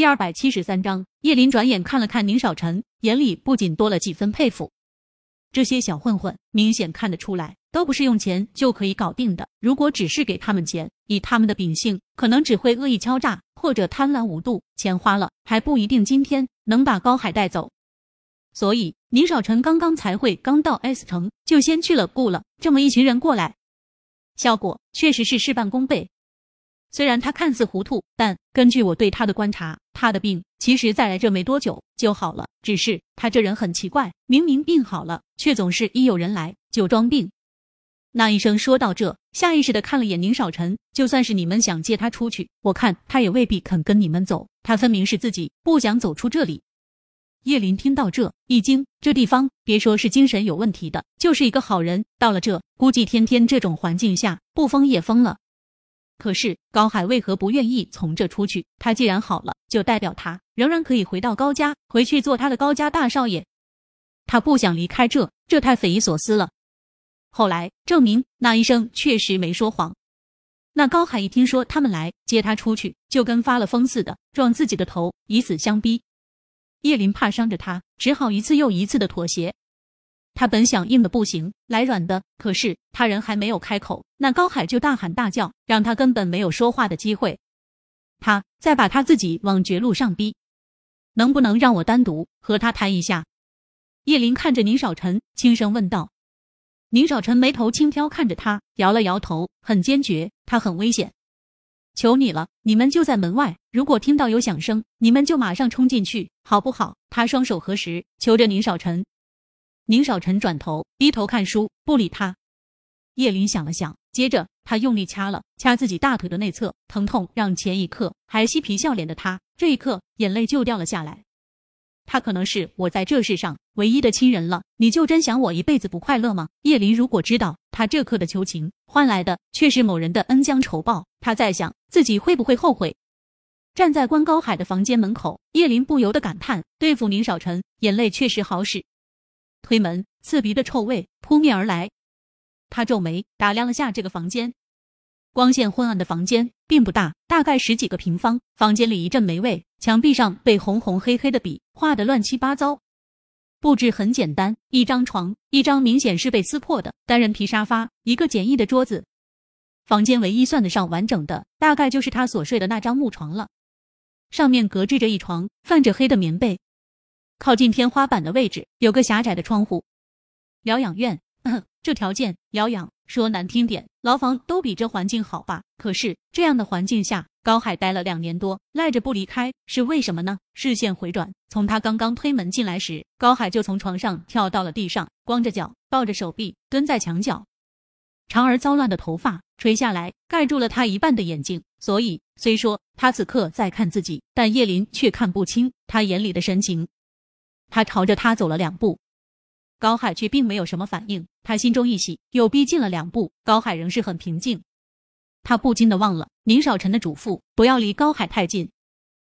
第273章，叶林转眼看了看宁少臣，眼里不仅多了几分佩服。这些小混混明显看得出来，都不是用钱就可以搞定的。如果只是给他们钱，以他们的秉性，可能只会恶意敲诈或者贪婪无度，钱花了还不一定今天能把高海带走。所以宁少臣刚到 S 城，就先去了顾了这么一群人过来，效果确实是事半功倍。虽然他看似糊涂，但根据我对他的观察，他的病其实在来这没多久就好了，只是他这人很奇怪，明明病好了，却总是一有人来就装病。那医生说到这，下意识地看了眼宁少臣，就算是你们想接他出去，我看他也未必肯跟你们走，他分明是自己不想走出这里。叶林听到这一惊，这地方别说是精神有问题的，就是一个好人到了这，估计天天这种环境下不疯也疯了。可是高海为何不愿意从这出去？他既然好了，就代表他仍然可以回到高家，回去做他的高家大少爷。他不想离开这，这太匪夷所思了。后来证明那医生确实没说谎。那高海一听说他们来接他出去，就跟发了疯似的，撞自己的头，以死相逼。叶林怕伤着他，只好一次又一次的妥协。他本想硬的不行，来软的，可是他人还没有开口，那高海就大喊大叫，让他根本没有说话的机会。他再把他自己往绝路上逼，能不能让我单独和他谈一下？叶林看着宁少臣，轻声问道。宁少臣眉头轻挑，看着他，摇了摇头，很坚决，他很危险。求你了，你们就在门外，如果听到有响声，你们就马上冲进去，好不好？他双手合十，求着宁少臣。宁少臣转头低头看书，不理他。叶林想了想，接着他用力掐了掐自己大腿的内侧，疼痛让前一刻还嬉皮笑脸的他，这一刻眼泪就掉了下来。他可能是我在这世上唯一的亲人了，你就真想我一辈子不快乐吗？叶林如果知道他这刻的求情换来的却是某人的恩将仇报，他在想自己会不会后悔。站在关高海的房间门口，叶林不由得感叹，对付宁少臣眼泪确实好使。推门，刺鼻的臭味扑面而来，他皱眉打量了下这个房间。光线昏暗的房间并不大，大概十几个平方，房间里一阵霉味，墙壁上被红红黑黑的笔画得乱七八糟。布置很简单，一张床，一张明显是被撕破的单人皮沙发，一个简易的桌子。房间唯一算得上完整的，大概就是他所睡的那张木床了，上面隔置着一床泛着黑的棉被。靠近天花板的位置有个狭窄的窗户。疗养院，这条件，疗养说难听点，牢房都比这环境好吧。可是这样的环境下，高海待了2年多，赖着不离开，是为什么呢？视线回转，从他刚刚推门进来时，高海就从床上跳到了地上，光着脚，抱着手臂，蹲在墙角。长而糟乱的头发垂下来，盖住了他一半的眼睛，所以虽说他此刻在看自己，但叶林却看不清他眼里的神情。他朝着他走了2步，高海却并没有什么反应。他心中一喜，又逼近了2步，高海仍是很平静。他不禁地忘了宁少臣的嘱咐，不要离高海太近。